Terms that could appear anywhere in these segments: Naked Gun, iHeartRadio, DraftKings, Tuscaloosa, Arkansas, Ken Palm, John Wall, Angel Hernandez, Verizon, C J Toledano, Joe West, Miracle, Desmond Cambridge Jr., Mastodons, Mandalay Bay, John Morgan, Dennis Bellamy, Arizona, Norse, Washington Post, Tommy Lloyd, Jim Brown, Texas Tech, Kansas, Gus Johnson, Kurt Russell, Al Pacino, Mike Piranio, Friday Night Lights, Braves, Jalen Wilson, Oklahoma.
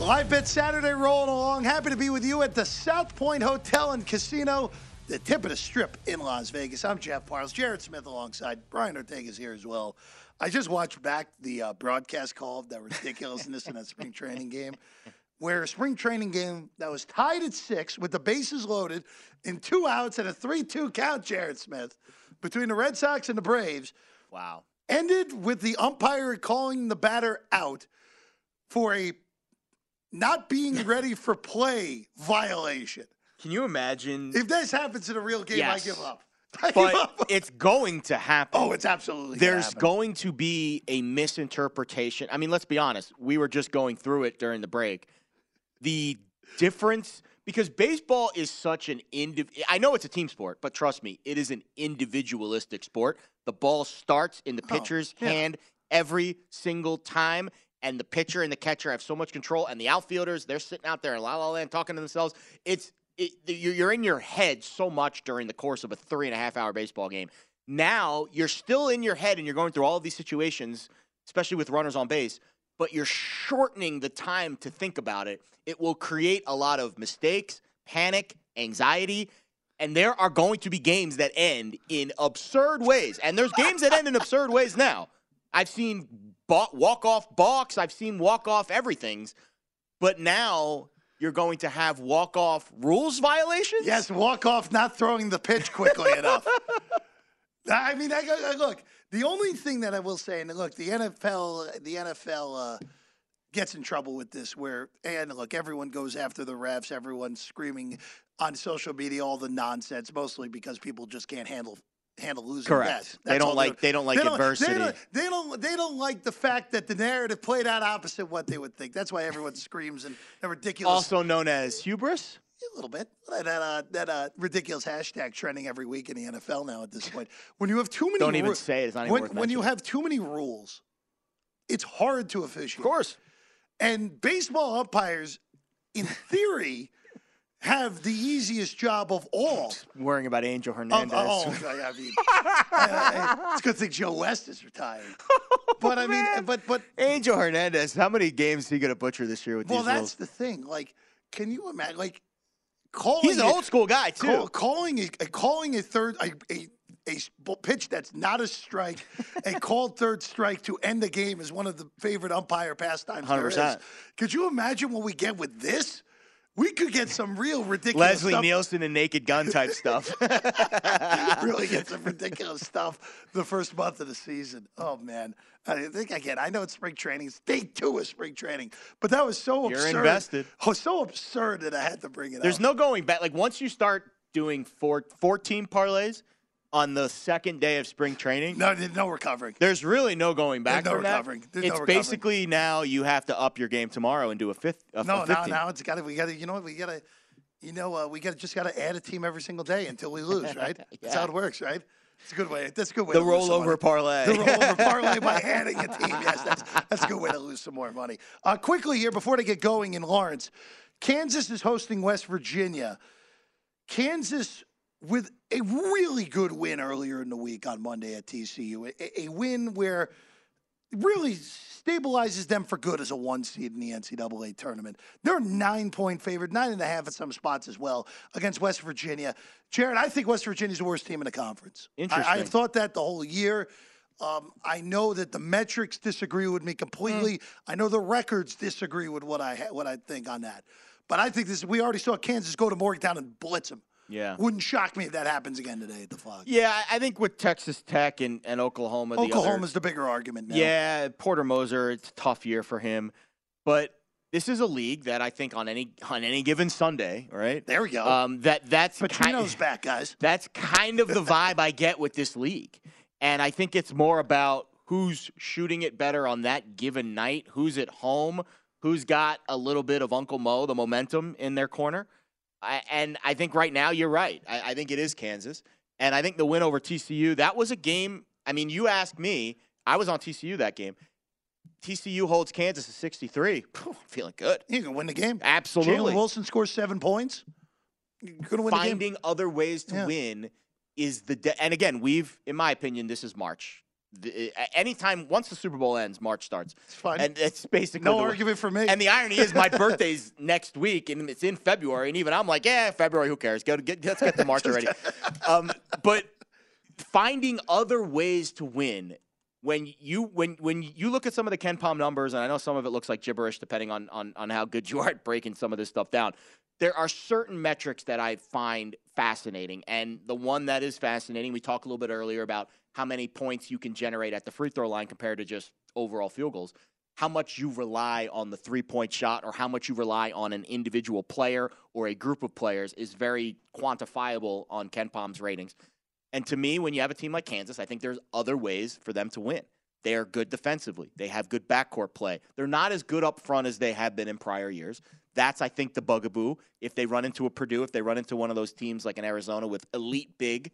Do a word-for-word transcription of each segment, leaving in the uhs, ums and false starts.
Live Bet Saturday rolling along. Happy to be with you at the South Point Hotel and Casino, the tip of the strip in Las Vegas. I'm Jeff Parles. Jared Smith alongside. Brian Ortega's here as well. I just watched back the uh, broadcast call of that ridiculousness in that spring training game, where a spring training game that was tied at six with the bases loaded and two outs and a three two count, Jared Smith, between the Red Sox and the Braves. Wow. Ended with the umpire calling the batter out for a not being ready for play violation. Can you imagine? If this happens in a real game, yes. I give up. I but give up. It's going to happen. Oh, it's absolutely There's happen. going to be a misinterpretation. I mean, let's be honest. We were just going through it during the break. The difference, because baseball is such an indiv- – I know it's a team sport, but trust me, it is an individualistic sport. The ball starts in the pitcher's oh, yeah. hand every single time. And the pitcher and the catcher have so much control. And the outfielders, they're sitting out there in la la land talking to themselves. It's it, you're in your head so much during the course of a three-and-a-half-hour baseball game. Now you're still in your head and you're going through all of these situations, especially with runners on base, but you're shortening the time to think about it. It will create a lot of mistakes, panic, anxiety, and there are going to be games that end in absurd ways. And there's games that end in absurd ways now. I've seen walk-off balks. I've seen walk-off everythings. But now you're going to have walk-off rules violations? Yes, walk-off not throwing the pitch quickly enough. I mean, I, I, look, the only thing that I will say, and look, the N F L the N F L uh, gets in trouble with this where, and look, everyone goes after the refs, everyone's screaming on social media all the nonsense, mostly because people just can't handle handle losing Correct. They don't, like, they don't like they don't like adversity. They don't, they don't they don't like the fact that the narrative played out opposite what they would think. That's why everyone screams and the ridiculous. Also known as hubris? A little bit. That uh, that uh, ridiculous hashtag trending every week in the N F L now at this point. When you have too many Don't ru- even say it. It's not even when, worth When you have too many rules, it's hard to officiate. Of course. And baseball umpires, in theory, have the easiest job of all. Worrying about Angel Hernandez. Um, oh, I mean, uh, it's a good thing Joe West is retired. Oh, but I mean, man. but but Angel Hernandez, how many games is he going to butcher this year with well, these Well, that's rules? The thing. Like, can you imagine? Like, calling he's an a, old school guy too. Call, calling a calling a third a, a a pitch that's not a strike, a called third strike to end the game is one of the favorite umpire pastimes. one hundred percent. There is. Could you imagine what we get with this? We could get some real ridiculous Leslie stuff. Nielsen and Naked Gun type stuff. Really get some ridiculous stuff the first month of the season. Oh, man. I think I can. I know it's spring training. It's day two of spring training. But that was so You're absurd. You're invested. Oh, so absurd that I had to bring it up. There's no going back. Like, once you start doing four, four-team parlays on the second day of spring training. No, there's no recovering. There's really no going back no from recovering. that. There's it's no recovering. It's basically now you have to up your game tomorrow and do a fifth. A no, now now it's got to. We got to. You know what? We got to. You know uh, we got just got to add a team every single day until we lose, right? Yeah. That's how it works, right? It's a good way. That's a good way. The to rollover parlay. The rollover parlay by adding a team. Yes, that's that's a good way to lose some more money. Uh, quickly here before they get going in Lawrence, Kansas is hosting West Virginia. Kansas. With a really good win earlier in the week on Monday at T C U, a, a win where it really stabilizes them for good as a one seed in the N C double A tournament. They're nine-point favorite, nine and a half at some spots as well, against West Virginia. Jared, I think West Virginia's the worst team in the conference. Interesting. I, I thought that the whole year. Um, I know that the metrics disagree with me completely. Mm. I know the records disagree with what I what I think on that. But I think this. We already saw Kansas go to Morgantown and blitz them. Yeah, wouldn't shock me if that happens again today at the Fog. Yeah, I think with Texas Tech and, and Oklahoma, Oklahoma's the, other, the bigger argument now. Yeah, Porter Moser, it's a tough year for him, but this is a league that I think on any on any given Sunday, right? There we go. Um, that that's Pacino's ki- back, guys. That's kind of the vibe I get with this league, and I think it's more about who's shooting it better on that given night, who's at home, who's got a little bit of Uncle Mo, the momentum in their corner. I, and I think right now you're right. I, I think it is Kansas. And I think the win over T C U, that was a game. I mean, you asked me. I was on T C U that game. T C U holds Kansas to sixty-three. Phew, feeling good. You're going to win the game. Absolutely. Jalen Wilson scores seven points. You're going to win Finding the game. Finding other ways to yeah. win is the de- – and, again, we've – in my opinion, this is March. The, anytime, once the Super Bowl ends, March starts. It's fine. And it's basically no argument for me. And the irony is, my birthday's next week, and it's in February. And even I'm like, yeah, February. Who cares? Go to get. Let's get to March already. Um, but finding other ways to win when you when when you look at some of the Ken Palm numbers, and I know some of it looks like gibberish depending on on on how good you are at breaking some of this stuff down. There are certain metrics that I find fascinating, and the one that is fascinating, we talked a little bit earlier about how many points you can generate at the free throw line compared to just overall field goals, how much you rely on the three-point shot or how much you rely on an individual player or a group of players is very quantifiable on Ken Palm's ratings. And to me, when you have a team like Kansas, I think there's other ways for them to win. They are good defensively. They have good backcourt play. They're not as good up front as they have been in prior years. That's, I think, the bugaboo. If they run into a Purdue, if they run into one of those teams like in Arizona with elite big,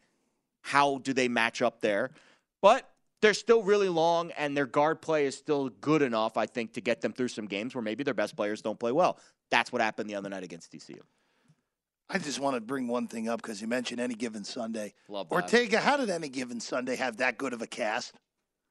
how do they match up there? But they're still really long, and their guard play is still good enough, I think, to get them through some games where maybe their best players don't play well. That's what happened the other night against T C U. I just want to bring one thing up because you mentioned Any Given Sunday. Love that. Ortega, how did Any Given Sunday have that good of a cast?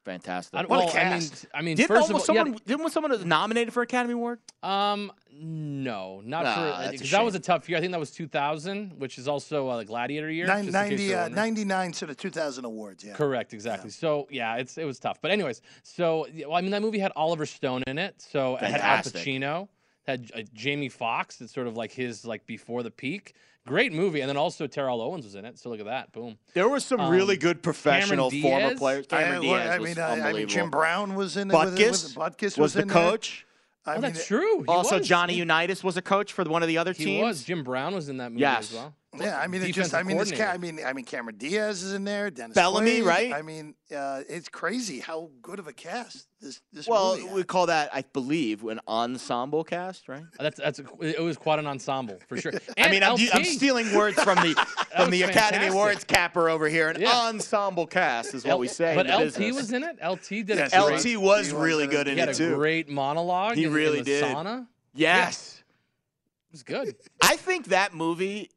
Fantastic. I, well, what a cast. I mean, I mean didn't first of all, someone, yeah. didn't someone was nominated for Academy Award? Um, no, not nah, for because that was a tough year. I think that was two thousand, which is also uh, the Gladiator year. Nine, ninety, uh, ninety-nine to the two thousand awards, yeah. Correct, exactly. Yeah. So, yeah, it's it was tough. But anyways, so, well, I mean, that movie had Oliver Stone in it. So Fantastic. It had Al Pacino, had uh, Jamie Foxx. It's sort of like his, like, before the peak. Great movie, and then also Terrell Owens was in it. So look at that, boom! There was some um, really good professional former players. Cameron Diaz I mean, was I mean, I mean, Jim Brown was in it. Butkus was, was the in coach. I oh, mean, that's true. He also, was. Johnny Unitas was a coach for one of the other teams. He was. Jim Brown was in that movie yes. as well. Yeah, I mean, it just, I mean, it's, I mean, I mean, Cameron Diaz is in there. Dennis Bellamy, Quaid. Right? I mean, uh, it's crazy how good of a cast this this. Well, movie we call that, I believe, an ensemble cast, right? Oh, that's that's a, it was quite an ensemble for sure. I mean, I'm, I'm stealing words from the from the fantastic. Academy Awards capper over here. An yeah. ensemble cast is what L- we say. But L T business. Was in it. L T did it. Yes, L T was he really was good in it, in it too. He had a great monologue. He in, really in the did. Sauna. Yes, yeah. It was good. I think that movie.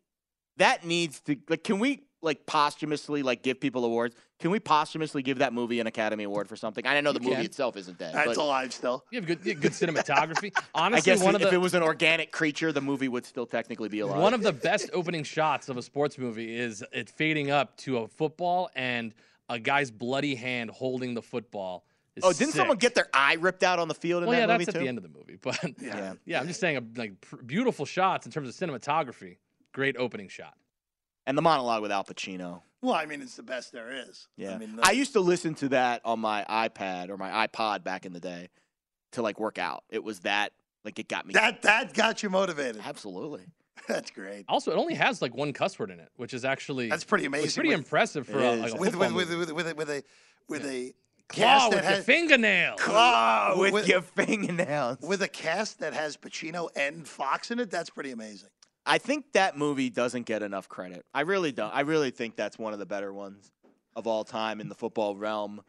That needs to, like, can we, like, posthumously, like, give people awards? Can we posthumously give that movie an Academy Award for something? I know the you movie can. Itself isn't dead. It's alive still. You have good, you have good cinematography. Honestly, I guess one if, of the, if it was an organic creature, the movie would still technically be alive. One of the best opening shots of a sports movie is it fading up to a football and a guy's bloody hand holding the football. Oh, didn't sick. someone get their eye ripped out on the field in well, that yeah, movie, too? Well, yeah, that's at the end of the movie. But, yeah. yeah. yeah, I'm just saying, like, beautiful shots in terms of cinematography. Great opening shot. And the monologue with Al Pacino. Well, I mean, it's the best there is. Yeah. I mean, the- I used to listen to that on my iPad or my iPod back in the day to, like, work out. It was that, like, it got me. That that got you motivated. Absolutely. That's great. Also, it only has like one cuss word in it, which is actually that's pretty amazing. It's pretty with, impressive for a, like a with, football with, with, with, with a with a with yeah. a claw with your fingernails. Claw with, with your fingernails. With a cast that has Pacino and Fox in it, that's pretty amazing. I think that movie doesn't get enough credit. I really don't. I really think that's one of the better ones of all time in the football realm.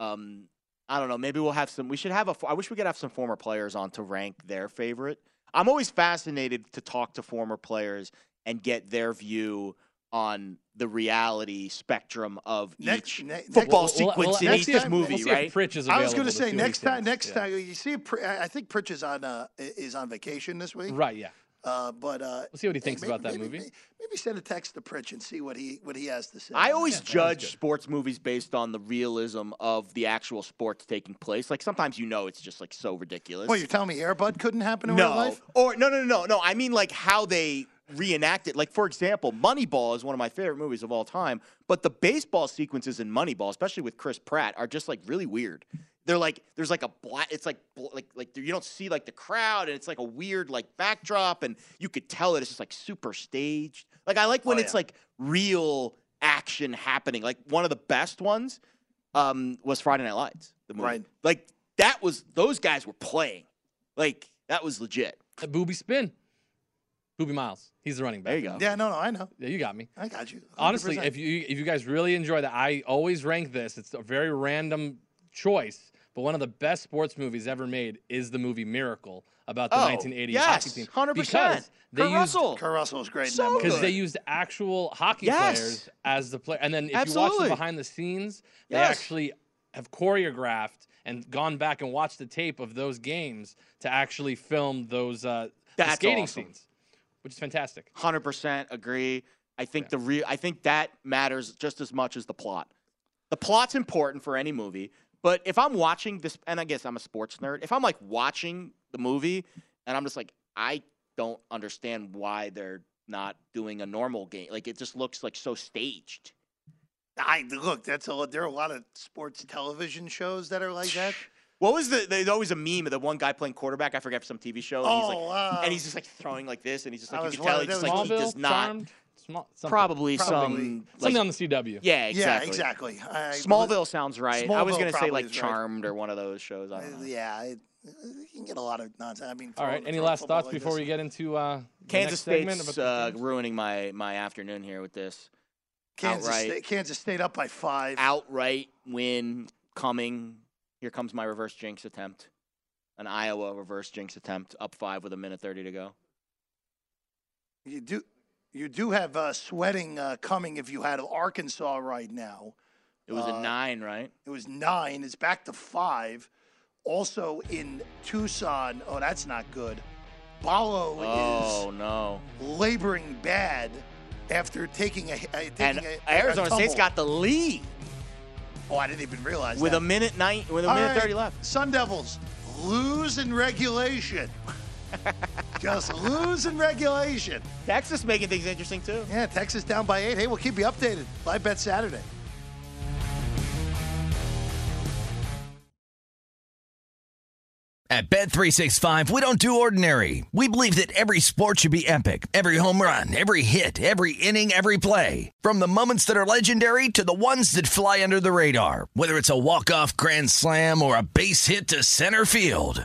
Um, I don't know. Maybe we'll have some. We should have a. I wish we could have some former players on to rank their favorite. I'm always fascinated to talk to former players and get their view on the reality spectrum of next, each ne- football next, sequence we'll, we'll, we'll, in each time, movie, we'll right? Pritch is I was going to say next time. Next yeah. time you see, I think Pritch is on uh, is on vacation this week, right? Yeah. Uh, but uh, we'll see what he thinks maybe, about that maybe, movie. Maybe, maybe send a text to Pritch and see what he what he has to say. I always yeah, judge sports movies based on the realism of the actual sports taking place. Like sometimes you know it's just like so ridiculous. Well, you're telling me Air Bud couldn't happen in no. real life? Or no, no, no, no. I mean like how they reenact it. Like for example, Moneyball is one of my favorite movies of all time. But the baseball sequences in Moneyball, especially with Chris Pratt, are just like really weird. They're like, there's like a black, it's like, like, like you don't see like the crowd and it's like a weird like backdrop and you could tell it. It's just like super staged. Like I like when oh, yeah. it's like real action happening. Like one of the best ones um, was Friday Night Lights. The movie. Right. Like that was, those guys were playing. Like that was legit. A booby spin. Booby Miles. He's the running back. There you go. Yeah, no, no, I know. Yeah, you got me. I got you. one hundred percent. Honestly, if you, if you guys really enjoy that, I always rank this. It's a very random choice. But one of the best sports movies ever made is the movie Miracle about the oh, nineteen eighty yes, hockey team. one hundred percent. Because they Kurt used, Russell. Kurt Russell was great so in that movie. Because they used actual hockey yes. players as the player. And then if Absolutely. you watch the behind the scenes, they yes. actually have choreographed and gone back and watched the tape of those games to actually film those uh, That's skating awesome. scenes, which is fantastic. one hundred percent agree. I think yeah. the re- I think that matters just as much as the plot. The plot's important for any movie. But if I'm watching this, and I guess I'm a sports nerd, if I'm, like, watching the movie and I'm just like, I don't understand why they're not doing a normal game. Like, it just looks, like, so staged. I Look, that's a, there are a lot of sports television shows that are like that. What was the – there's always a meme of the one guy playing quarterback. I forget, for some T V show. And oh, he's like, wow. And he's just, like, throwing like this, and he's just, like, I you can tell he's just, like, Smallville, he does not – Small, probably, probably some like, something on the C W. Yeah, exactly. Yeah, exactly. I, Smallville sounds right. Smallville I was going to say like Charmed right. or one of those shows. I don't know. Yeah, it, you can get a lot of nonsense. I mean, all right. Any last thoughts like before this? we get into uh, Kansas State's uh, ruining my my afternoon here with this. Kansas outright, State, Kansas State up by five. Outright win coming. Here comes my reverse jinx attempt. An Iowa reverse jinx attempt. Up five with a minute thirty to go. You do. You do have uh, sweating uh, coming if you had Arkansas right now. It was uh, a nine, right? It was nine. It's back to five. Also in Tucson. Oh, that's not good. Ballo oh, is no. laboring bad after taking a, a taking and a, Arizona a State's got the lead. Oh, I didn't even realize with that. A minute nine, with a All minute right. thirty left. Sun Devils lose in regulation. Just losing regulation. Texas making things interesting, too. Yeah, Texas down by eight. Hey, we'll keep you updated. Live Bet Saturday. At Bet three sixty-five, we don't do ordinary. We believe that every sport should be epic. Every home run, every hit, every inning, every play. From the moments that are legendary to the ones that fly under the radar. Whether it's a walk-off grand slam or a base hit to center field.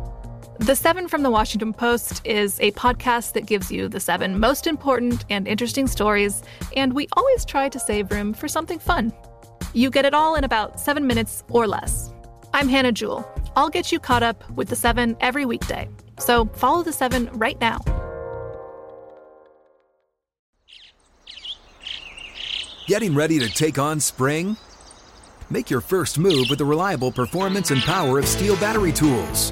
The Seven from the Washington Post is a podcast that gives you the seven most important and interesting stories, and we always try to save room for something fun. You get it all in about seven minutes or less. I'm Hannah Jewell. I'll get you caught up with The Seven every weekday. So follow The Seven right now. Getting ready to take on spring? Make your first move with the reliable performance and power of Steel battery tools.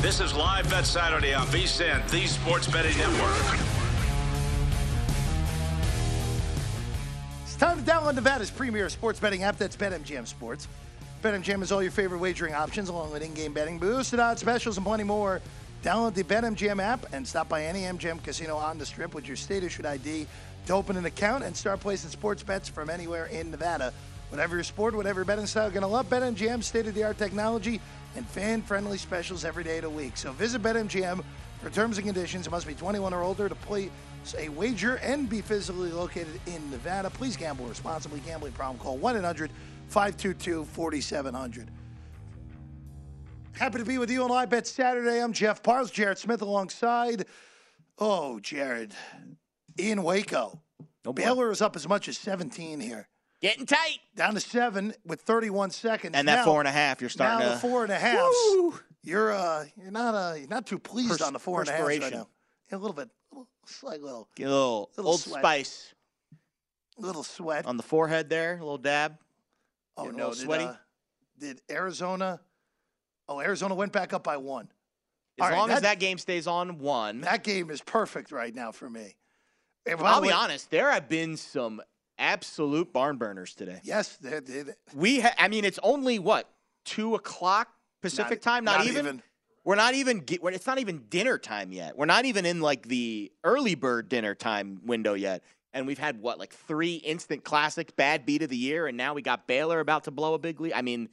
This is Live Bet Saturday on VSiN, the Sports Betting Network. It's time to download Nevada's premier sports betting app. That's BetMGM Sports. BetMGM is all your favorite wagering options, along with in-game betting, boosted odds, specials, and plenty more. Download the BetMGM app and stop by any M G M casino on the Strip with your state-issued I D to open an account and start placing sports bets from anywhere in Nevada. Whatever your sport, whatever your betting style, you're going to love BetMGM's state-of-the-art technology and fan-friendly specials every day of the week. So visit BetMGM for terms and conditions. It must be twenty-one or older to place a wager and be physically located in Nevada. Please gamble responsibly. Gambling problem, call one eight hundred five two two four seven zero zero. Happy to be with you on Live Bet Saturday. I'm Jeff Parles, Jared Smith alongside. Oh, Jared, in Waco. No Baylor is up as much as seventeen here. Getting tight. Down to seven with thirty-one seconds. And now, that four and a half, you're starting now to. Now the four and a half. You're, uh, you're not uh, you're not too pleased Pers- on the four and a half right now. A little bit. A little, slight little. Get a little, little Old sweat. Spice. A little sweat. On the forehead there, a little dab. Oh, Getting no. Did, sweaty. Uh, did Arizona. Oh, Arizona went back up by one. As All long right, that, as that game stays on one. That game is perfect right now for me. If I'll I went, be honest. There have been some absolute barn burners today. Yes. They, they, they. We. Ha- I mean, it's only, what, two o'clock Pacific not, time? Not, not even? even. We're not even – it's not even dinner time yet. We're not even in, like, the early bird dinner time window yet. And we've had, what, like three instant classics, bad beat of the year, and now we got Baylor about to blow a big lead. I mean,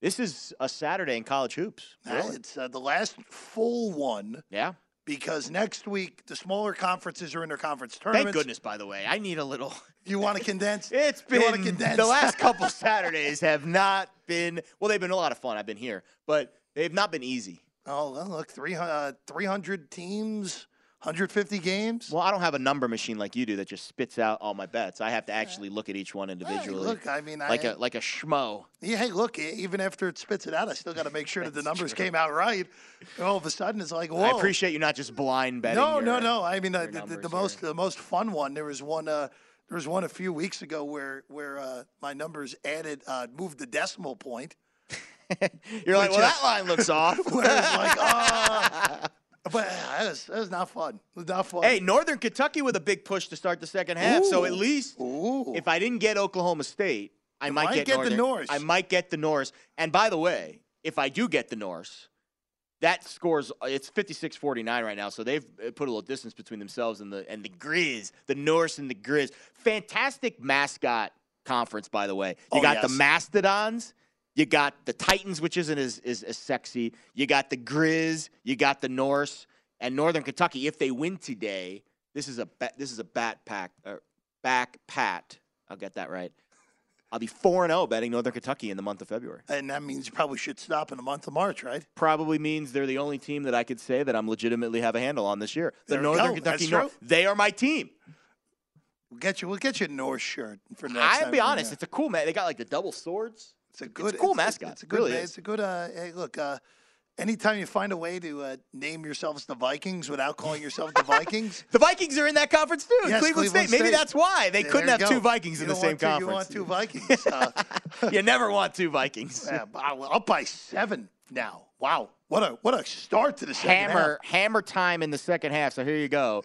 this is a Saturday in college hoops. Really. It's uh, the last full one. Yeah. Because next week, the smaller conferences are in their conference tournaments. Thank goodness, by the way. I need a little. You want to condense? It's been. You want to condense? The last couple Saturdays have not been. Well, they've been a lot of fun. I've been here. But they've not been easy. Oh, well, look, three hundred, uh, three hundred teams. one hundred fifty games? Well, I don't have a number machine like you do that just spits out all my bets. I have to actually look at each one individually. Hey, look, I mean, I, like a like a schmo. Yeah, hey, look, even after it spits it out, I still got to make sure that the numbers true. came out right. All of a sudden, it's like, whoa. I appreciate you not just blind betting. No, your, no, no. I mean, uh, the, the most here. the most fun one. There was one. Uh, there was one a few weeks ago where where uh, my numbers added uh, moved the decimal point. You're like, well, that line looks off. Where it's like, ah. Uh, But that was, that was not fun. It was not fun. Hey, Northern Kentucky with a big push to start the second half. Ooh. So at least Ooh. if I didn't get Oklahoma State, I might, might get, get Northern. the Norse. I might get the Norse. And by the way, if I do get the Norse, that scores it's fifty-six forty-nine right now. So they've put a little distance between themselves and the and the Grizz, the Norse and the Grizz. Fantastic mascot conference, by the way. You oh, got yes. the Mastodons. You got the Titans, which isn't as, as, as sexy. You got the Grizz. You got the Norse. And Northern Kentucky, if they win today, this is a this is a bat pack or back pat. I'll get that right. I'll be four and oh betting Northern Kentucky in the month of February. And that means you probably should stop in the month of March, right? Probably means they're the only team that I could say that I'm legitimately have a handle on this year. The there Northern go. Kentucky North, they are my team. We'll get you. We'll get you a Norse shirt for next I'll time. I'll be honest. Now. It's a cool man. They got like the double swords. It's a good, it's a cool it's, mascot. It's a good, it really it's a good, uh, hey, look, uh, anytime you find a way to uh, name yourselves the Vikings without calling yourself the Vikings. The Vikings are in that conference too, yes, Cleveland, Cleveland State. State. Maybe that's why they there couldn't have go. two Vikings you in the same two, conference. You want two Vikings. Uh, you never want two Vikings. Yeah, up by seven now. Wow. What a what a start to the second hammer, half. Hammer time in the second half. So here you go.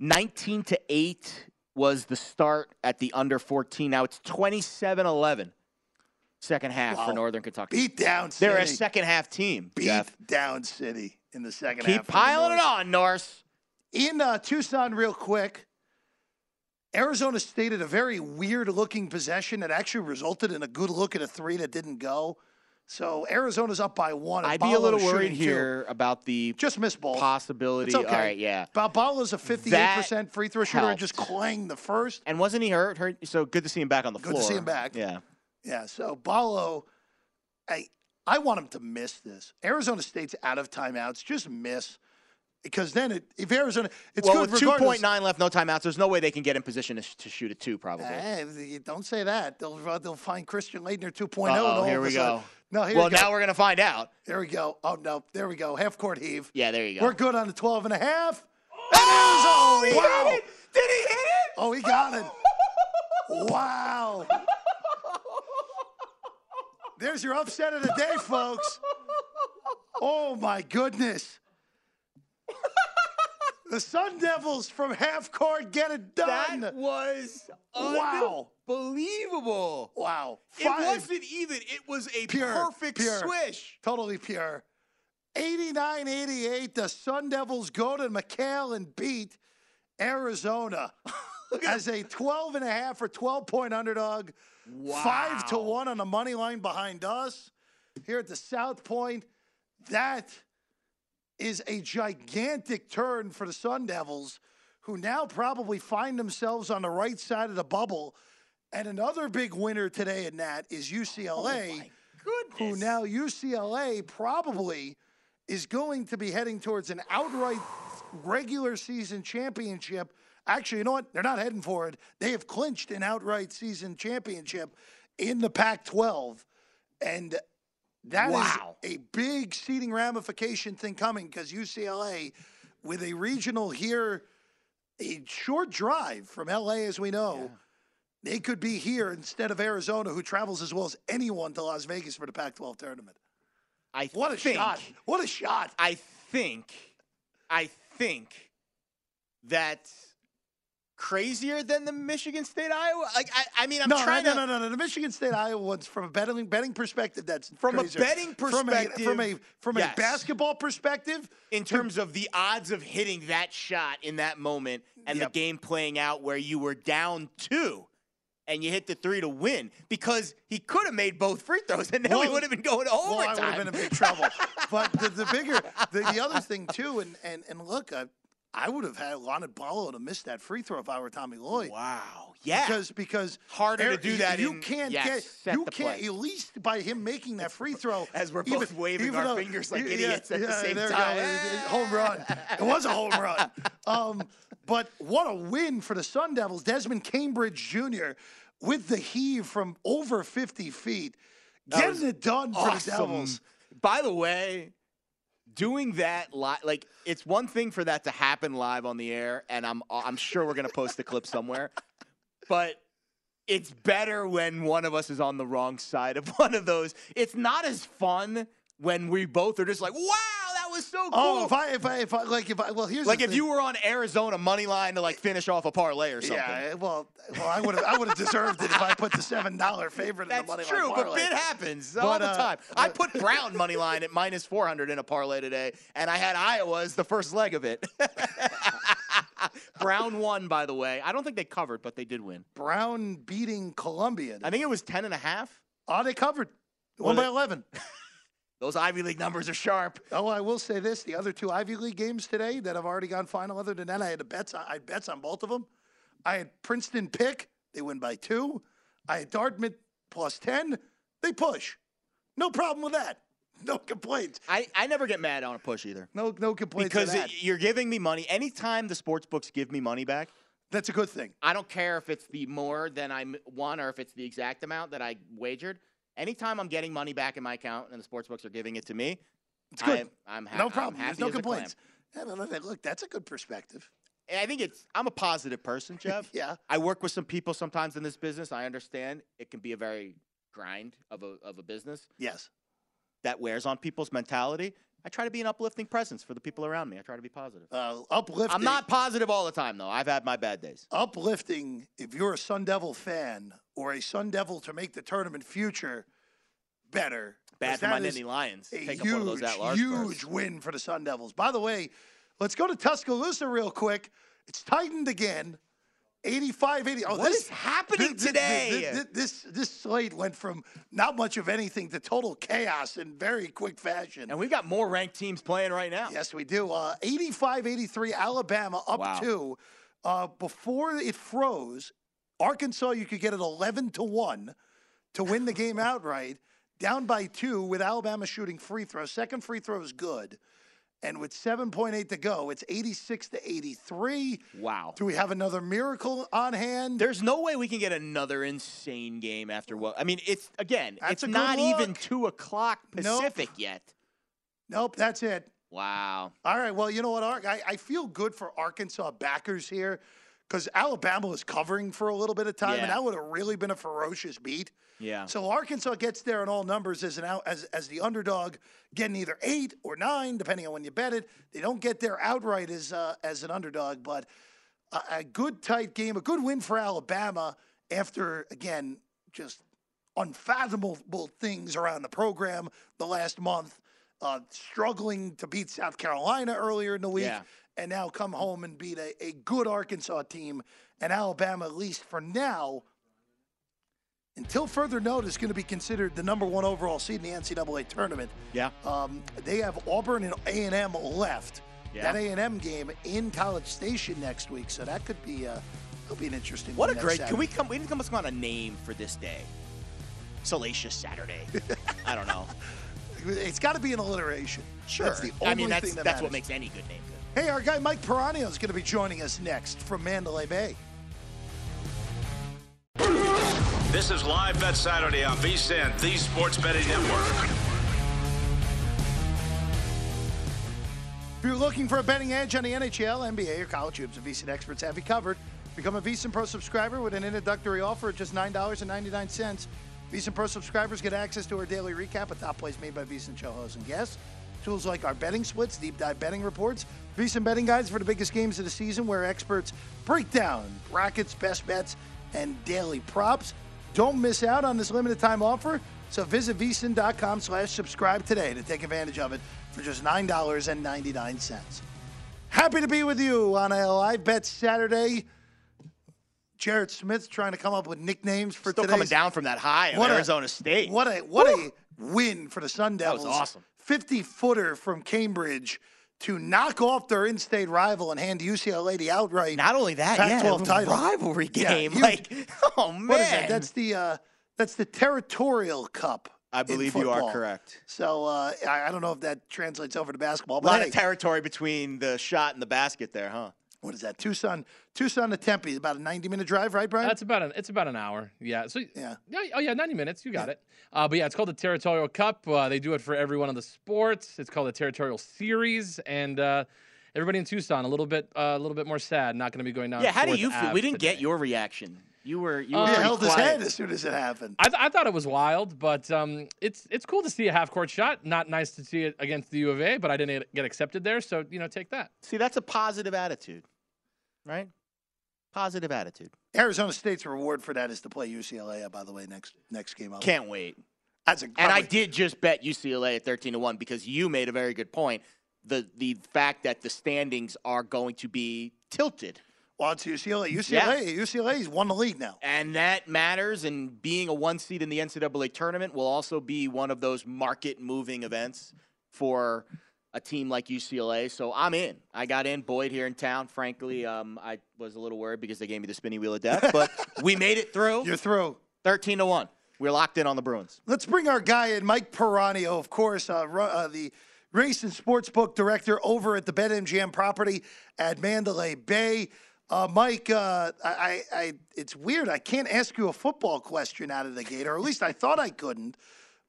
nineteen to eight was the start at the under fourteen. Now it's twenty-seven eleven. Second half wow. for Northern Kentucky. Beat down City. They're a second half team. Beat Jeff. down City in the second Keep half. Keep piling it on, Norse. In uh, Tucson, real quick, Arizona State had a very weird looking possession that actually resulted in a good look at a three that didn't go. So Arizona's up by one. I'd be a little worried here about the just missed ball possibility. It's okay. All right, yeah. Balbala's a fifty-eight percent free throw shooter and just clanged the first. And wasn't he hurt? Hurt. So good to see him back on the floor. Good to see him back. Yeah. Yeah, so Ballo, I, I want him to miss this. Arizona State's out of timeouts. Just miss. Because then it, if Arizona, it's well, good with regardless. two point nine left, no timeouts, there's no way they can get in position to, sh- to shoot a two, probably. Hey, don't say that. They'll they'll find Christian Leitner two point oh. Oh, here we go. No, here well, we go. Now we're going to find out. There we go. Oh, no, there we go. Half court heave. Yeah, there you go. We're good on the twelve and a half. Oh, and Arizona. He wow. hit it. Did he hit it? Oh, he got it. Wow. There's your upset of the day, folks. Oh, my goodness. The Sun Devils from half court get it done. That was wow. unbelievable. Wow. Five. It wasn't even. It was a pure, perfect pure, swish. Totally pure. eighty-nine eighty-eight, the Sun Devils go to McHale and beat Arizona as a twelve and a half or twelve-point underdog. Wow. Five to one on the money line behind us here at the South Point. That is a gigantic turn for the Sun Devils, who now probably find themselves on the right side of the bubble. And another big winner today in that is U C L A, oh who now U C L A probably is going to be heading towards an outright regular season championship. Actually, you know what? They're not heading for it. They have clinched an outright season championship in the Pac twelve. And that wow. is a big seeding ramification thing coming because U C L A, with a regional here, a short drive from L A, as we know, yeah. they could be here instead of Arizona, who travels as well as anyone to Las Vegas for the Pac twelve tournament. I what a think, shot. What a shot. I think, I think that... crazier than the Michigan State Iowa? Like I, I mean, I'm no, trying no, to. No, no, no, no. The Michigan State Iowa one's from a betting betting perspective. That's from crazier. a betting perspective. From a from a, from yes. a basketball perspective, in terms to, of the odds of hitting that shot in that moment and yep. the game playing out where you were down two, and you hit the three to win because he could have made both free throws and then well, we would have been going to overtime. Well, I would have been in big trouble. But the, the bigger, the, the other thing too, and and and look. I, I would have had Lonnie Ballo to miss that free throw if I were Tommy Lloyd. Wow. Yeah. Because because harder to do that. You, in, you can't yes, get you can't play. At least by him making that free throw. As we're both even, waving even our though, fingers like yeah, idiots at yeah, the same there time. Ah. Home run. It was a home run. Um, but what a win for the Sun Devils. Desmond Cambridge Junior with the heave from over fifty feet, getting it done awesome. for the Devils. By the way. Doing that live, like it's one thing for that to happen live on the air, and I'm I'm sure we're gonna post the clip somewhere, but it's better when one of us is on the wrong side of one of those. It's not as fun when we both are just like, wow, that was so cool. Oh, if I if I if I like if I well here's like the if thing. You were on Arizona money line to like finish off a parlay or something. Yeah, well, well I would have I would have deserved it if I put the seven dollar favorite That's in the money true, line. That's true, but it happens but, all the uh, time. But, I put Brown money line at minus four hundred in a parlay today, and I had Iowa as the first leg of it. Brown won, by the way. I don't think they covered, but they did win. Brown beating Columbia. I think it was ten and a half. Oh, they covered. Won by eleven. Those Ivy League numbers are sharp. Oh, I will say this. The other two Ivy League games today that have already gone final, other than that, I had a bets on, I had bets on both of them. I had Princeton pick. They win by two. I had Dartmouth plus ten. They push. No problem with that. No complaints. I, I never get mad on a push either. No no complaints because it, you're giving me money. Anytime the sports books give me money back, that's a good thing. I don't care if it's the more than I won or if it's the exact amount that I wagered. anytime I'm getting money back in my account and the sports books are giving it to me, it's good. I, I'm, ha- no problem. I'm happy. There's no complaints. Yeah, no, no, look, that's a good perspective. And I think it's, I'm a positive person, Jeff. Yeah. I work with some people sometimes in this business. I understand it can be a very grind of a of a business. Yes. That wears on people's mentality. I try to be an uplifting presence for the people around me. I try to be positive. Uh, uplifting. I'm not positive all the time, though. I've had my bad days. Uplifting, if you're a Sun Devil fan or a Sun Devil to make the tournament future better. Bad for my Nittany Lions. A Take huge, one of those at large huge first. win for the Sun Devils. By the way, let's go to Tuscaloosa real quick. It's tightened again. eighty-five eighty. Oh, what this, is happening this, today? This, this, this, this slate went from not much of anything to total chaos in very quick fashion. And we've got more ranked teams playing right now. Yes, we do. Uh, eighty-five eighty-three, Alabama up wow. two. Uh, before it froze, Arkansas, you could get it eleven to one to win the game outright. Down by two with Alabama shooting free throw. Second free throw is good. And with seven point eight to go, it's eighty-six to eighty-three. Wow. Do we have another miracle on hand? There's no way we can get another insane game after what? I mean, it's, again, that's it's not look. even two o'clock Pacific nope. yet. Nope, that's it. Wow. All right, well, you know what, Ark? I, I feel good for Arkansas backers here because Alabama was covering for a little bit of time, yeah. and that would have really been a ferocious beat. Yeah. So Arkansas gets there in all numbers as an out, as as the underdog, getting either eight or nine, depending on when you bet it. They don't get there outright as uh, as an underdog, but a, a good tight game, a good win for Alabama after, again, just unfathomable things around the program the last month, uh, struggling to beat South Carolina earlier in the week, yeah. and now come home and beat a, a good Arkansas team, and Alabama, at least for now, until further notice, going to be considered the number one overall seed in the N C double A tournament. Yeah. Um, they have Auburn and A and M left. Yeah. That A and M game in College Station next week, so that could be uh, that'll be an interesting. What a great! Saturday. Can we come? We need to come up with a name for this day. Salacious Saturday. I don't know. It's got to be an alliteration. Sure. That's the only I mean, that's thing that that's matters. What makes any good name good. Hey, our guy Mike Piranio is going to be joining us next from Mandalay Bay. This is Live Bet Saturday on VSiN, the Sports Betting Network. If you're looking for a betting edge on the N H L, N B A, or college hoops, the VSiN experts have you covered. Become a VSiN Pro subscriber with an introductory offer at just nine ninety-nine. VSiN Pro subscribers get access to our daily recap of top plays made by VSiN show hosts and guests. Tools like our betting splits, deep dive betting reports, VSiN betting guides for the biggest games of the season where experts break down brackets, best bets, and daily props. Don't miss out on this limited time offer, so visit VSiN.com slash subscribe today to take advantage of it for just nine ninety-nine. Happy to be with you on a Live Bet Saturday. Jared Smith trying to come up with nicknames for today. Still coming down from that high in Arizona State. What a what Woo! a win for the Sun Devils. That was awesome. fifty-footer from Cambridge to knock off their in-state rival and hand U C L A the outright. Not only that, Pac twelve yeah, title. Rivalry game. Yeah, like, oh man, what is that? That's the uh, that's the Territorial Cup. I believe you are correct. So uh, I, I don't know if that translates over to basketball. But a lot hey, of territory between the shot and the basket there, huh? What is that? Tucson, Tucson to Tempe is about a ninety-minute drive, right, Brian? That's about an it's about an hour. Yeah. So yeah. Oh yeah, ninety minutes. You got yeah. it. Uh, but yeah, it's called the Territorial Cup. Uh, they do it for every one of the sports. It's called the Territorial Series, and uh, everybody in Tucson a little bit uh, a little bit more sad. Not going to be going down. Yeah. How do you feel? We didn't today. get your reaction. You were you um, were held quiet. His head as soon as it happened. I, th- I thought it was wild, but um, it's it's cool to see a half court shot. Not nice to see it against the U of A, but I didn't get accepted there, so you know, take that. See, that's a positive attitude. Right? Positive attitude. Arizona State's reward for that is to play U C L A, by the way, next next game. I'll Can't wait. That's a, and I did just bet U C L A at thirteen to one because you made a very good point. The, the fact that the standings are going to be tilted. Well, it's U C L A. U C L A, yeah. U C L A's won the league now. And that matters, and being a one seed in the N C double A tournament will also be one of those market-moving events for – a team like U C L A, so I'm in. I got in. Boyd here in town. Frankly, um, I was a little worried because they gave me the spinning wheel of death, but we made it through. You're through. thirteen to one. We're locked in on the Bruins. Let's bring our guy in, Mike Piranio, of course, uh, uh, the race and sportsbook director over at the BetMGM property at Mandalay Bay. Uh, Mike, uh, I, I, it's weird. I can't ask you a football question out of the gate, or at least I thought I couldn't.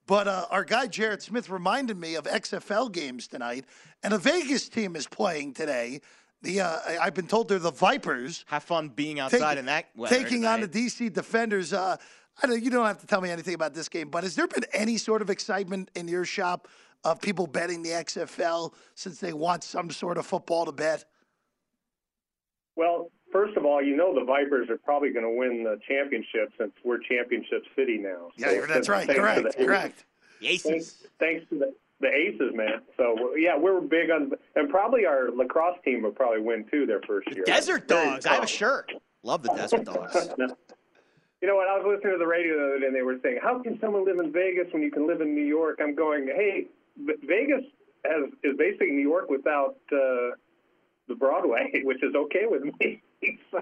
But uh, our guy Jared Smith reminded me of X F L games tonight, and a Vegas team is playing today. The uh, I've been told they're the Vipers. Have fun being outside Take, in that weather taking tonight. On the D C Defenders. Uh, I don't, you don't have to tell me anything about this game, but has there been any sort of excitement in your shop of people betting the X F L since they want some sort of football to bet? Well, first of all, you know the Vipers are probably going to win the championship since we're Championship City now. Yeah, so that's right. Correct. The, correct. The Aces. Thanks, thanks to the, the Aces, man. So, yeah, we were big on – and probably our lacrosse team would probably win, too, their first year. The Desert Dogs. I have a shirt. Love the Desert Dogs. You know what? I was listening to the radio the other day, and they were saying, how can someone live in Vegas when you can live in New York? I'm going, hey, Vegas has, is basically New York without uh, – the Broadway, which is okay with me. So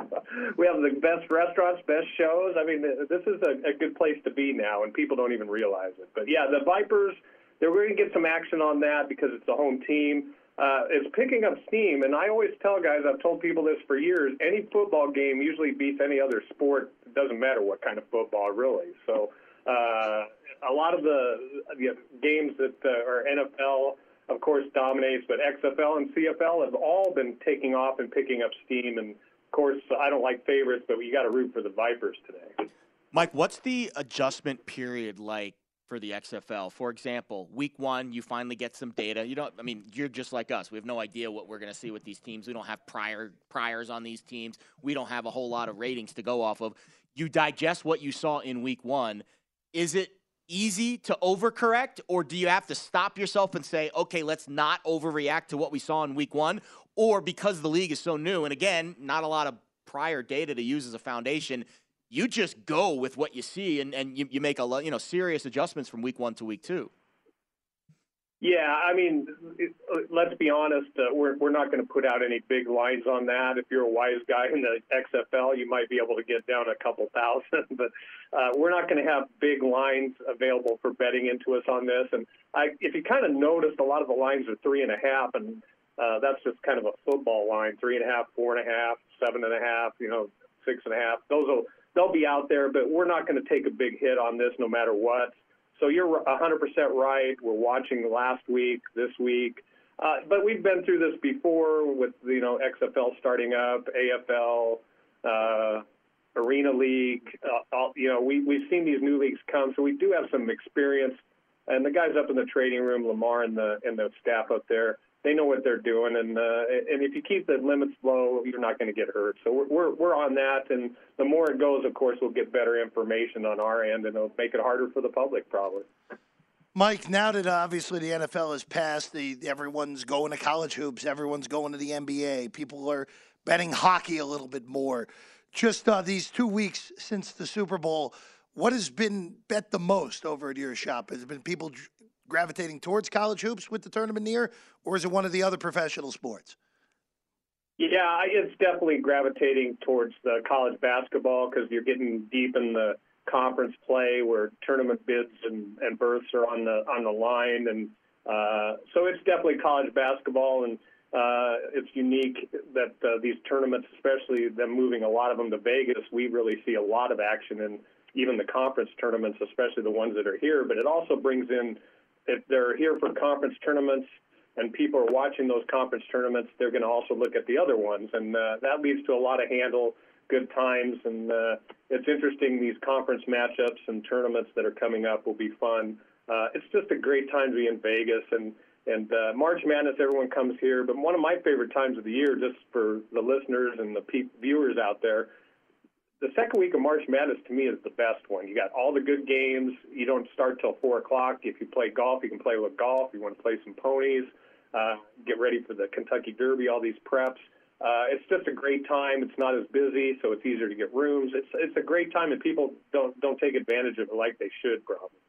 we have the best restaurants, best shows. I mean, this is a, a good place to be now, and people don't even realize it. But, yeah, the Vipers, they're going to get some action on that because it's a home team. Uh, it's picking up steam, and I always tell guys, I've told people this for years, any football game usually beats any other sport. It doesn't matter what kind of football, really. So uh, a lot of the, the games that uh, are N F L – of course, dominates, but X F L and C F L have all been taking off and picking up steam. And, of course, I don't like favorites, but you got to root for the Vipers today. Mike, what's the adjustment period like for the X F L? For example, week one, you finally get some data. You don't, I mean, you're just like us. We have no idea what we're going to see with these teams. We don't have prior priors on these teams. We don't have a whole lot of ratings to go off of. You digest what you saw in week one. Is it easy to overcorrect, or do you have to stop yourself and say, okay, let's not overreact to what we saw in week one? Or because the league is so new, and again, not a lot of prior data to use as a foundation, you just go with what you see and, and you, you make a you know serious adjustments from week one to week two? Yeah, I mean, it, let's be honest, uh, we're, we're not going to put out any big lines on that. If you're a wise guy in the X F L, you might be able to get down a couple thousand, but uh, we're not going to have big lines available for betting into us on this. And I, if you kind of noticed, a lot of the lines are three and a half, and uh, that's just kind of a football line, three and a half, four and a half, seven and a half, you know, six and a half. Those will, they'll be out there, but we're not going to take a big hit on this no matter what. So you're one hundred percent right. We're watching last week, this week. Uh, but we've been through this before with, you know, X F L starting up, A F L, uh, Arena League. Uh, all, you know, we, we've seen these new leagues come, so we do have some experience. And the guys up in the trading room, Lamar and the and the staff up there, they know what they're doing. And uh, and if you keep the limits low, you're not going to get hurt. So we're, we're we're on that. And the more it goes, of course, we'll get better information on our end, and it'll make it harder for the public, probably. Mike, now that obviously the N F L has passed, the everyone's going to college hoops, everyone's going to the N B A. People are betting hockey a little bit more. Just uh, these two weeks since the Super Bowl, what has been bet the most over at your shop? Has it been people gravitating towards college hoops with the tournament near, or is it one of the other professional sports? Yeah, it's definitely gravitating towards the college basketball because you're getting deep in the conference play where tournament bids and, and berths are on the on the line, and uh, so it's definitely college basketball, and uh, it's unique that uh, these tournaments, especially them moving a lot of them to Vegas, we really see a lot of action in even the conference tournaments, especially the ones that are here. But it also brings in, if they're here for conference tournaments and people are watching those conference tournaments, they're going to also look at the other ones. And uh, that leads to a lot of handle, good times. And uh, it's interesting, these conference matchups and tournaments that are coming up will be fun. Uh, it's just a great time to be in Vegas. And, and uh, March Madness, everyone comes here. But one of my favorite times of the year, just for the listeners and the pe- viewers out there, the second week of March Madness, to me, is the best one. You got all the good games. You don't start till four o'clock. If you play golf, you can play with golf. You want to play some ponies, uh, get ready for the Kentucky Derby, all these preps. Uh, it's just a great time. It's not as busy, so it's easier to get rooms. It's it's a great time, and people don't, don't take advantage of it like they should, probably.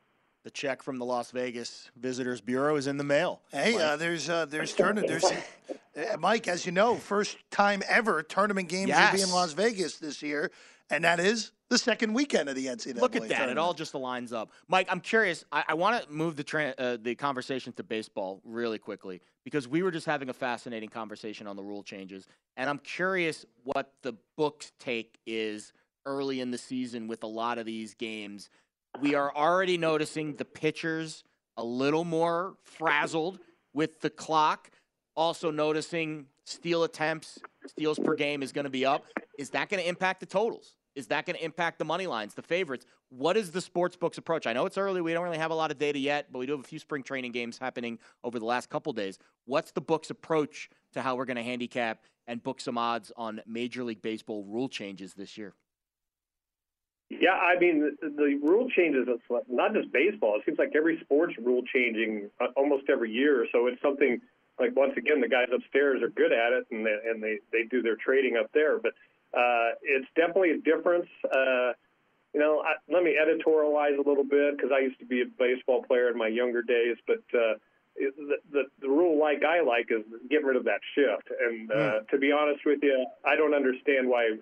The check from the Las Vegas Visitors Bureau is in the mail. Hey, uh, there's uh, there's tournament. There's uh, Mike, as you know, first time ever tournament games yes. will be in Las Vegas this year, and that is the second weekend of the N C double A. Look at that! Tournament. It all just aligns up. Mike, I'm curious. I, I want to move the tra- uh, the conversation to baseball really quickly because we were just having a fascinating conversation on the rule changes, and I'm curious what the book's take is early in the season with a lot of these games. We are already noticing the pitchers a little more frazzled with the clock. Also noticing steal attempts, steals per game is going to be up. Is that going to impact the totals? Is that going to impact the money lines, the favorites? What is the sports book's approach? I know it's early. We don't really have a lot of data yet, but we do have a few spring training games happening over the last couple days. What's the book's approach to how we're going to handicap and book some odds on Major League Baseball rule changes this year? Yeah, I mean, the, the rule changes, it's not just baseball. It seems like every sport's rule changing almost every year. So it's something, like, once again, the guys upstairs are good at it, and they, and they, they do their trading up there. But uh, it's definitely a difference. Uh, you know, I, let me editorialize a little bit because I used to be a baseball player in my younger days. But uh, it, the, the, the rule like I like is get rid of that shift. And uh, mm. to be honest with you, I don't understand why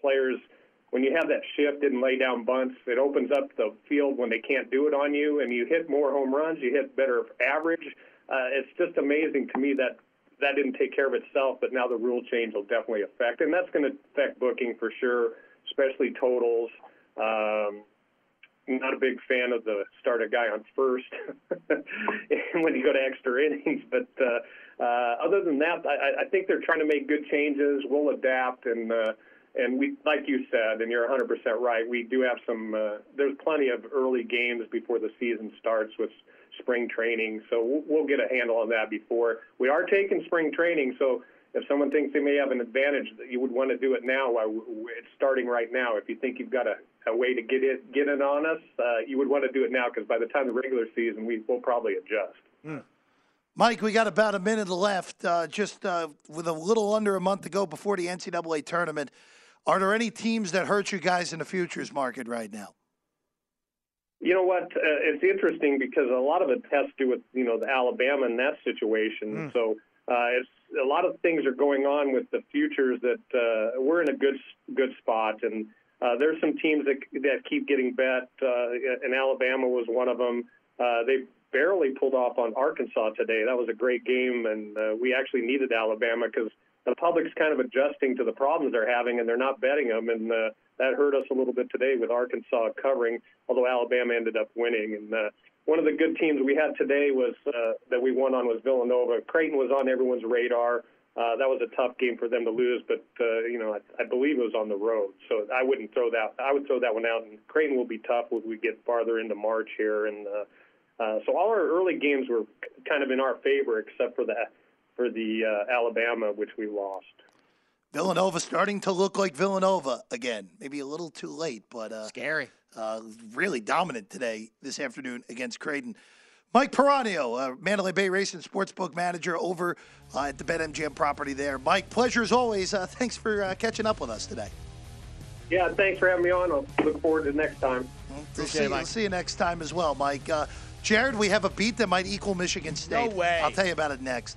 players – when you have that shift and lay down bunts, it opens up the field when they can't do it on you, and you hit more home runs, you hit better average. Uh, it's just amazing to me that that didn't take care of itself, but now the rule change will definitely affect, and that's going to affect booking for sure, especially totals. Um, not a big fan of the start a guy on first when you go to extra innings, but uh, uh, other than that, I, I think they're trying to make good changes. We'll adapt, and uh, And we, like you said, and you're one hundred percent right, we do have some uh, – there's plenty of early games before the season starts with spring training, so we'll, we'll get a handle on that before. We are taking spring training, so if someone thinks they may have an advantage, you would want to do it now while it's starting right now. If you think you've got a, a way to get it get in on us, uh, you would want to do it now because by the time the regular season, we, we'll probably adjust. Hmm. Mike, we got about a minute left, uh, just uh, with a little under a month to go before the N C double A tournament. Are there any teams that hurt you guys in the futures market right now? You know what? Uh, it's interesting because a lot of it has to do with, you know, the Alabama and that situation. Mm. So uh, it's, a lot of things are going on with the futures that uh, we're in a good good spot. And uh, there's some teams that that keep getting bet, uh, and Alabama was one of them. Uh, they barely pulled off on Arkansas today. That was a great game, and uh, we actually needed Alabama because the public's kind of adjusting to the problems they're having, and they're not betting them, and uh, that hurt us a little bit today with Arkansas covering, although Alabama ended up winning. And uh, one of the good teams we had today was uh, that we won on was Villanova. Creighton was on everyone's radar. Uh, that was a tough game for them to lose, but, uh, you know, I, I believe it was on the road. So I wouldn't throw that. I would throw that one out, and Creighton will be tough when we get farther into March here. And uh, uh, so all our early games were kind of in our favor except for that. For the uh, Alabama, which we lost. Villanova starting to look like Villanova again. Maybe a little too late, but uh, scary. Uh, really dominant today, this afternoon against Creighton. Mike Piranio, uh, Mandalay Bay Racing Sportsbook Manager over uh, at the BetMGM property there. Mike, pleasure as always. Uh, thanks for uh, catching up with us today. Yeah, thanks for having me on. I'll look forward to next time. Well, we'll, see, it, Mike. We'll see you next time as well, Mike. Uh, Jared, we have a beat that might equal Michigan State. No way. I'll tell you about it next.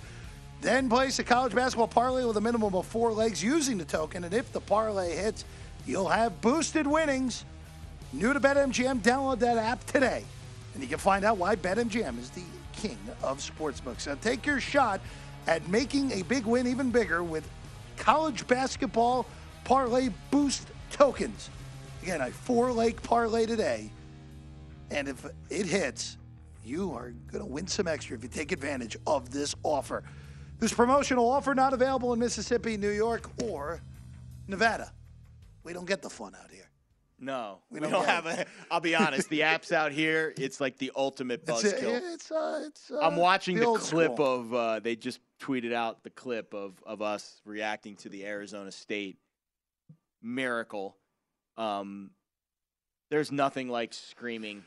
Then place a college basketball parlay with a minimum of four legs using the token. And if the parlay hits, you'll have boosted winnings. New to BetMGM, download that app today. And you can find out why BetMGM is the king of sportsbooks. So take your shot at making a big win even bigger with college basketball parlay boost tokens. Again, a four-leg parlay today. And if it hits, you are going to win some extra if you take advantage of this offer. This promotional offer not available in Mississippi, New York, or Nevada. We don't get the fun out here. No. We don't, we don't have it. a – I'll be honest. The app's out here, it's like the ultimate buzzkill. It's, uh, it's, uh, I'm watching the, the clip school. of uh, – they just tweeted out the clip of, of us reacting to the Arizona State Miracle. Um, there's nothing like screaming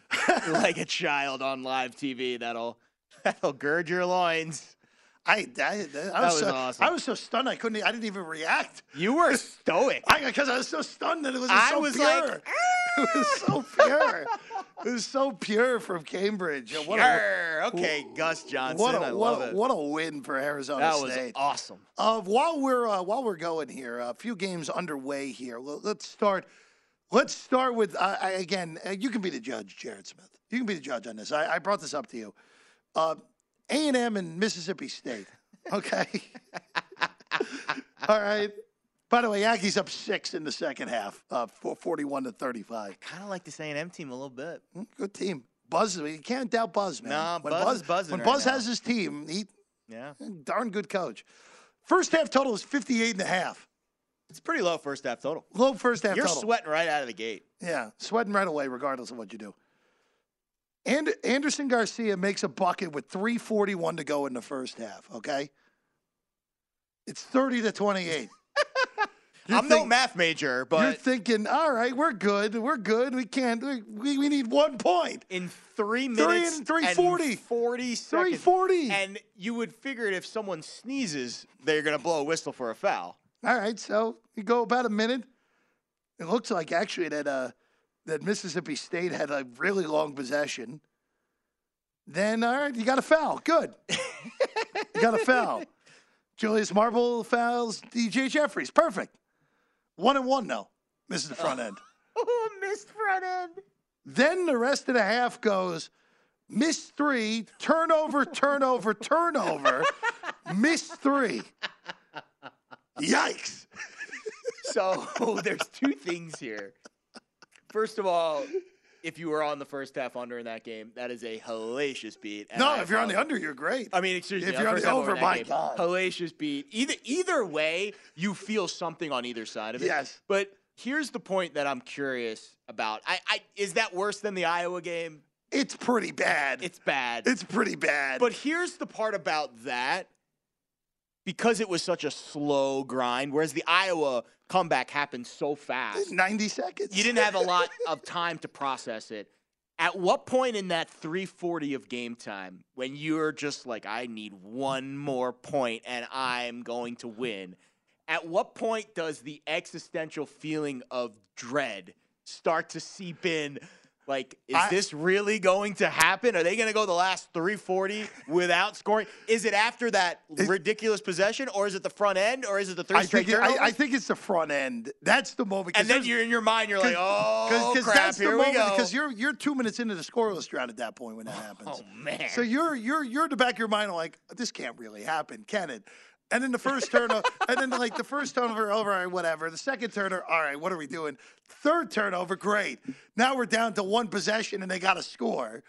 like a child on live T V that'll that'll gird your loins. I, I, I was, that was so, awesome. I was so stunned. I couldn't. I didn't even react. You were stoic. Because I, I was so stunned that it was, it was I so was pure. Like, ah! It was so pure. It was so pure from Cambridge. Pure. What a, okay, who, Gus Johnson. What a, I love what, it. What a win for Arizona that State. That was awesome. Uh, while we're uh, while we're going here, a few games underway here. Let's start. Let's start with uh, I, again. Uh, you can be the judge, Jared Smith. You can be the judge on this. I, I brought this up to you. Uh, A and M and Mississippi State, okay? All right. By the way, Aggies up six in the second half, uh, forty-one to thirty-five. I kind of like this A and M team a little bit. Good team. Buzz, you can't doubt Buzz, man. No, when Buzz, Buzz is buzzing When right Buzz now. has his team, he yeah, darn good coach. First half total is fifty-eight and a half. It's pretty low first half total. Low first half You're total. You're sweating right out of the gate. Yeah, sweating right away regardless of what you do. And Anderson Garcia makes a bucket with three forty-one to go in the first half, okay? It's thirty to twenty-eight. I'm think, no math major, but... You're thinking, all right, we're good. We're good. We can't. We, we need one point. In three minutes three and, three forty. And forty seconds. three forty. And you would figure it if someone sneezes, they're going to blow a whistle for a foul. All right, so you go about a minute. It looks like actually that... Uh, that Mississippi State had a really long possession, then, all right, you got a foul. Good. You got a foul. Julius Marble fouls D J Jeffries. Perfect. One and one, though. Misses the front end. Oh, missed front end. Then the rest of the half goes, miss three, turnover, turnover, turnover, miss three. Yikes. So oh, there's two things here. First of all, if you were on the first half under in that game, that is a hellacious beat. No, I if you're on the under, you're great. I mean, excuse me. If you're on the over, over my game, God. Hellacious beat. Either either way, you feel something on either side of it. Yes. But here's the point that I'm curious about. I, I is that worse than the Iowa game? It's pretty bad. It's bad. It's pretty bad. But here's the part about that. Because it was such a slow grind, whereas the Iowa comeback happened so fast. ninety seconds. You didn't have a lot of time to process it. At what point in that three forty of game time, when you're just like, I need one more point and I'm going to win, at what point does the existential feeling of dread start to seep in? Like, is I, this really going to happen? Are they going to go the last three forty without scoring? Is it after that it, ridiculous possession, or is it the front end, or is it the three I straight think it, I, I think it's the front end. That's the moment. And then you're in your mind, you're like, oh, cause, cause crap, that's here the moment, we go. Because you're you're two minutes into the scoreless drought at that point when that happens. Oh, man. So you're you're you're in the back of your mind like, this can't really happen, can it? And then the first turnover, and then like the first turnover, all right, whatever. The second turnover, all right, what are we doing? Third turnover, great. Now we're down to one possession, and they got to score.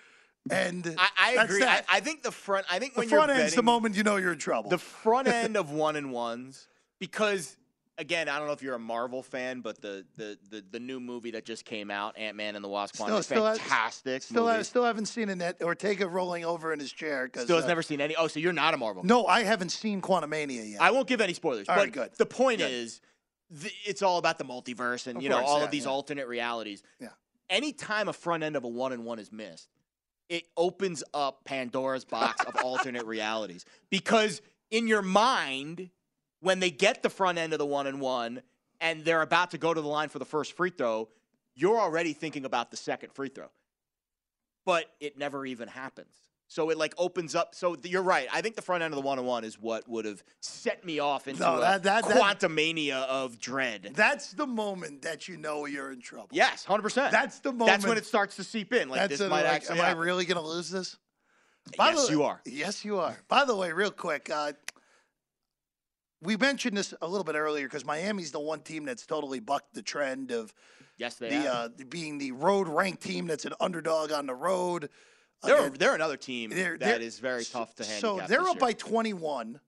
And I, I agree. I, I think the front. I think the when front you're end's betting, the moment you know you're in trouble. The front end of one and ones, because again, I don't know if you're a Marvel fan, but the the the, the new movie that just came out, Ant-Man and the Wasp, still, still fantastic. Have, still, have, still haven't seen Annette Ortega rolling over in his chair. Still has uh, never seen any. Oh, so you're not a Marvel fan. No, I haven't seen Quantumania yet. I won't give any spoilers. All but right, good. The point good. is, th- it's all about the multiverse and of you know course, all yeah, of these yeah. alternate realities. Yeah. Anytime a front end of a one and one is missed, it opens up Pandora's box of alternate realities, because in your mind, when they get the front end of the one and one and they're about to go to the line for the first free throw, you're already thinking about the second free throw. But it never even happens. So it, like, opens up. So th- you're right. I think the front end of the one and one is what would have set me off into no, that, that, a that, Quantumania of dread. That's the moment that you know you're in trouble. Yes, one hundred percent. That's the moment. That's when it starts to seep in. Like, that's this a, might like, actually Am happen. I really going to lose this? By yes, the, you are. Yes, you are. By the way, real quick, uh, we mentioned this a little bit earlier because Miami's the one team that's totally bucked the trend of yes, they the, uh, being the road-ranked team that's an underdog on the road. They're, uh, they're another team they're, that they're, is very tough to handicap. So they're up year. by twenty-one.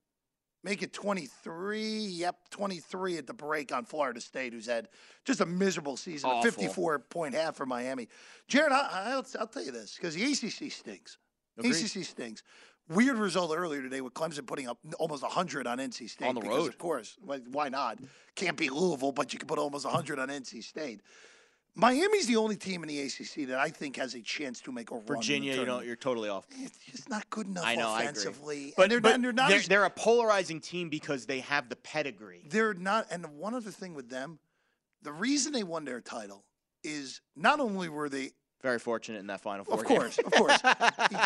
Make it twenty-three. Yep, twenty-three at the break on Florida State, who's had just a miserable season. Awful. A fifty-four point half for Miami. Jared, I, I'll, I'll tell you this, because the A C C stinks. Agreed. A C C stinks. Weird result earlier today with Clemson putting up almost one hundred on N C State. On the because, road. Of course. Why not? Can't be Louisville, but you can put almost one hundred on N C State. Miami's the only team in the A C C that I think has a chance to make a run. Virginia, you know, you're totally off. It's just not good enough I know, offensively. I agree. But, and they're, but not, they're, not they're, as, they're a polarizing team because they have the pedigree. They're not. And one other thing with them, the reason they won their title is not only were they very fortunate in that Final Four. Of course, game. of course.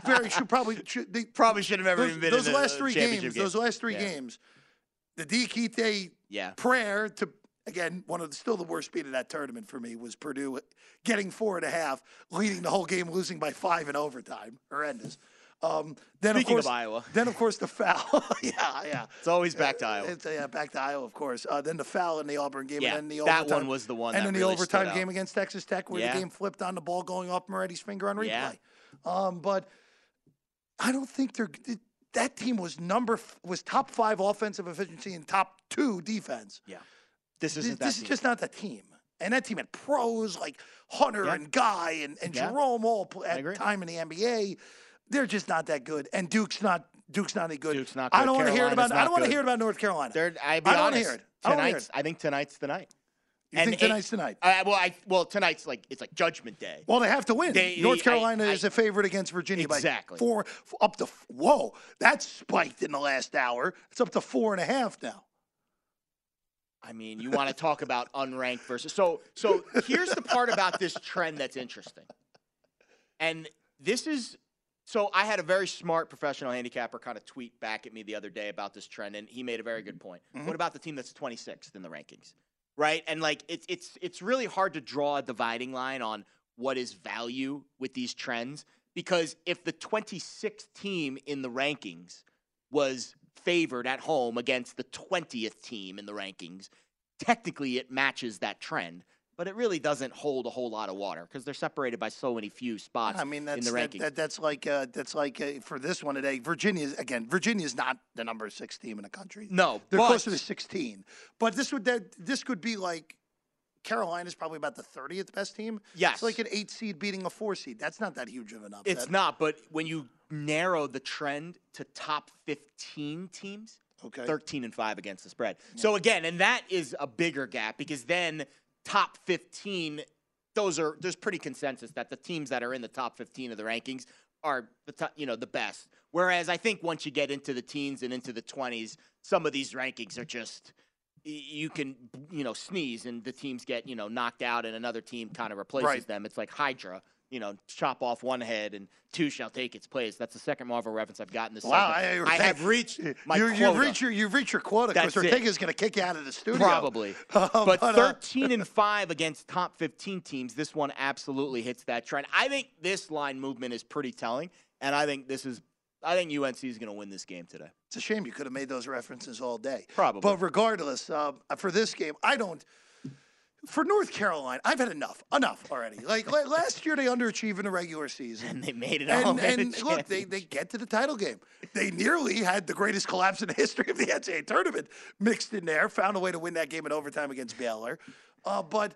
Very should probably should, they probably should have ever those, even been those in last the, three games. Game. Those last three yeah. games, the Diakite yeah. prayer to again one of the, still the worst beat of that tournament for me was Purdue getting four and a half, leading the whole game, losing by five in overtime. Horrendous. Um, then Speaking of course, of Iowa. Then of course the foul. yeah, yeah. It's always back to Iowa. It's, yeah, back to Iowa, of course. Uh, then the foul in the Auburn game, yeah, and then the overtime. That one was the one. And that then the really overtime game against Texas Tech, where yeah. the game flipped on the ball going up Moretti's finger on replay. Yeah. Um, but I don't think they're. That team was number was top five offensive efficiency and top two defense. Yeah. This isn't. This, that this team. is just not the team. And that team had pros like Hunter yeah. and Guy and, and yeah. Jerome all at time in the N B A. They're just not that good, and Duke's not Duke's not any good. Duke's not good. I don't want to hear it about. I don't want to hear it about North Carolina. They're, I, be I don't hear it. I don't hear it. I think tonight's the night. You and think tonight's the night? Well, I well tonight's like it's like Judgment Day. Well, they have to win. They, North Carolina I, I, is a favorite against Virginia exactly. by four up to whoa. That's spiked in the last hour. It's up to four and a half now. I mean, you want to talk about unranked versus so so. Here's the part about this trend that's interesting, and this is. So I had a very smart professional handicapper kind of tweet back at me the other day about this trend, and he made a very good point. Mm-hmm. What about the team that's twenty-sixth in the rankings, right? And, like, it's it's it's really hard to draw a dividing line on what is value with these trends, because if the twenty-sixth team in the rankings was favored at home against the twentieth team in the rankings, technically it matches that trend. But it really doesn't hold a whole lot of water because they're separated by so many few spots. I mean, that's, in the rankings. That, that, that's like uh, that's like uh, for this one today. Virginia's again. Virginia's not the number six team in the country. No, they're but, closer to sixteen. But this would that this could be like Carolina's probably about the thirtieth best team. Yes. It's like an eight seed beating a four seed. That's not that huge of an upset. It's not, but when you narrow the trend to top fifteen teams, okay, thirteen and five against the spread. Yeah. So again, and that is a bigger gap because then top fifteen, those are, there's pretty consensus that the teams that are in the top fifteen of the rankings are the t- you know the best. Whereas I think once you get into the teens and into the twenties, some of these rankings are just, you can, you know, sneeze and the teams get, you know, knocked out and another team kind of replaces right. them. It's like Hydra, you know, chop off one head and two shall take its place. That's the second Marvel reference I've gotten this wow, segment. I, I have reached my quota. You've reached your, you've reached your quota because Ortega's going to kick you out of the studio. Probably. Uh, but, but thirteen and five against top fifteen teams, this one absolutely hits that trend. I think this line movement is pretty telling, and I think this is, I think U N C is going to win this game today. It's a shame you could have made those references all day. Probably. But regardless, uh, for this game, I don't – for North Carolina, I've had enough. Enough already. Like, last year they underachieved in the regular season. And they made it all. And, and look, they, they get to the title game. They nearly had the greatest collapse in the history of the N C A A tournament mixed in there, found a way to win that game in overtime against Baylor. Uh, but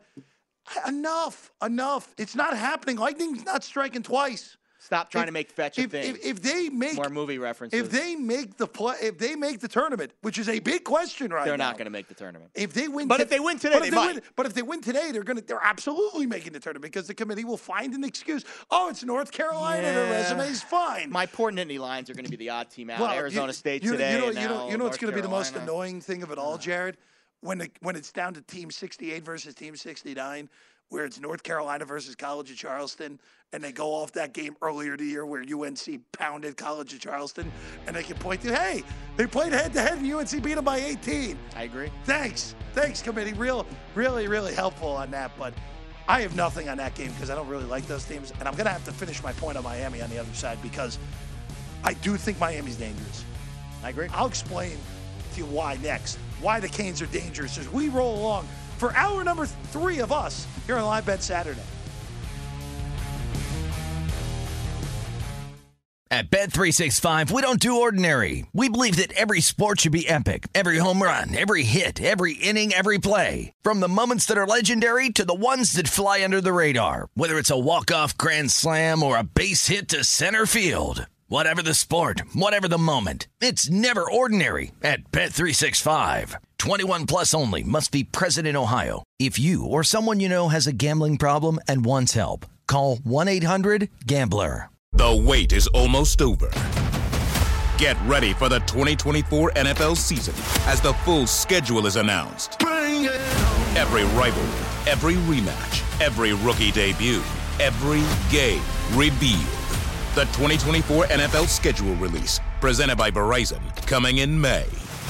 enough, enough. It's not happening. Lightning's not striking twice. Stop trying if, to make fetch a if, thing. If, if they make more movie references, if they make the play, if they make the tournament, which is a big question right they're now, they're not going to make the tournament. If they win, but t- if they win today, they, they might. Win, but if they win today, they're going to. They're absolutely making the tournament because the committee will find an excuse. Oh, it's North Carolina. Yeah. Their resume's fine. My poor Nittany Lions are going to be the odd team out. Well, Arizona you, State you, today. You know, you know, you know what's going to be the most annoying thing of it all, Jared, when the, when it's down to Team sixty-eight versus Team sixty-nine. Where it's North Carolina versus College of Charleston, and they go off that game earlier in the year where U N C pounded College of Charleston, and they can point to, hey, they played head-to-head, and U N C beat them by eighteen. I agree. Thanks. Thanks, committee. Real, really, really helpful on that. But I have nothing on that game because I don't really like those teams, and I'm going to have to finish my point on Miami on the other side because I do think Miami's dangerous. I agree. I'll explain to you why next, why the Canes are dangerous as we roll along for hour number three of us here on Live Bet Saturday. At Bet three sixty-five, we don't do ordinary. We believe that every sport should be epic. Every home run, every hit, every inning, every play. From the moments that are legendary to the ones that fly under the radar. Whether it's a walk-off grand slam or a base hit to center field. Whatever the sport, whatever the moment, it's never ordinary at Bet three sixty-five. twenty-one plus only. Must be present in Ohio. If you or someone you know has a gambling problem and wants help, call one eight hundred gambler. The wait is almost over. Get ready for the twenty twenty-four N F L season as the full schedule is announced. Bring it on. Every rivalry, every rematch, every rookie debut, every game revealed. The twenty twenty-four N F L schedule release, presented by Verizon, coming in May.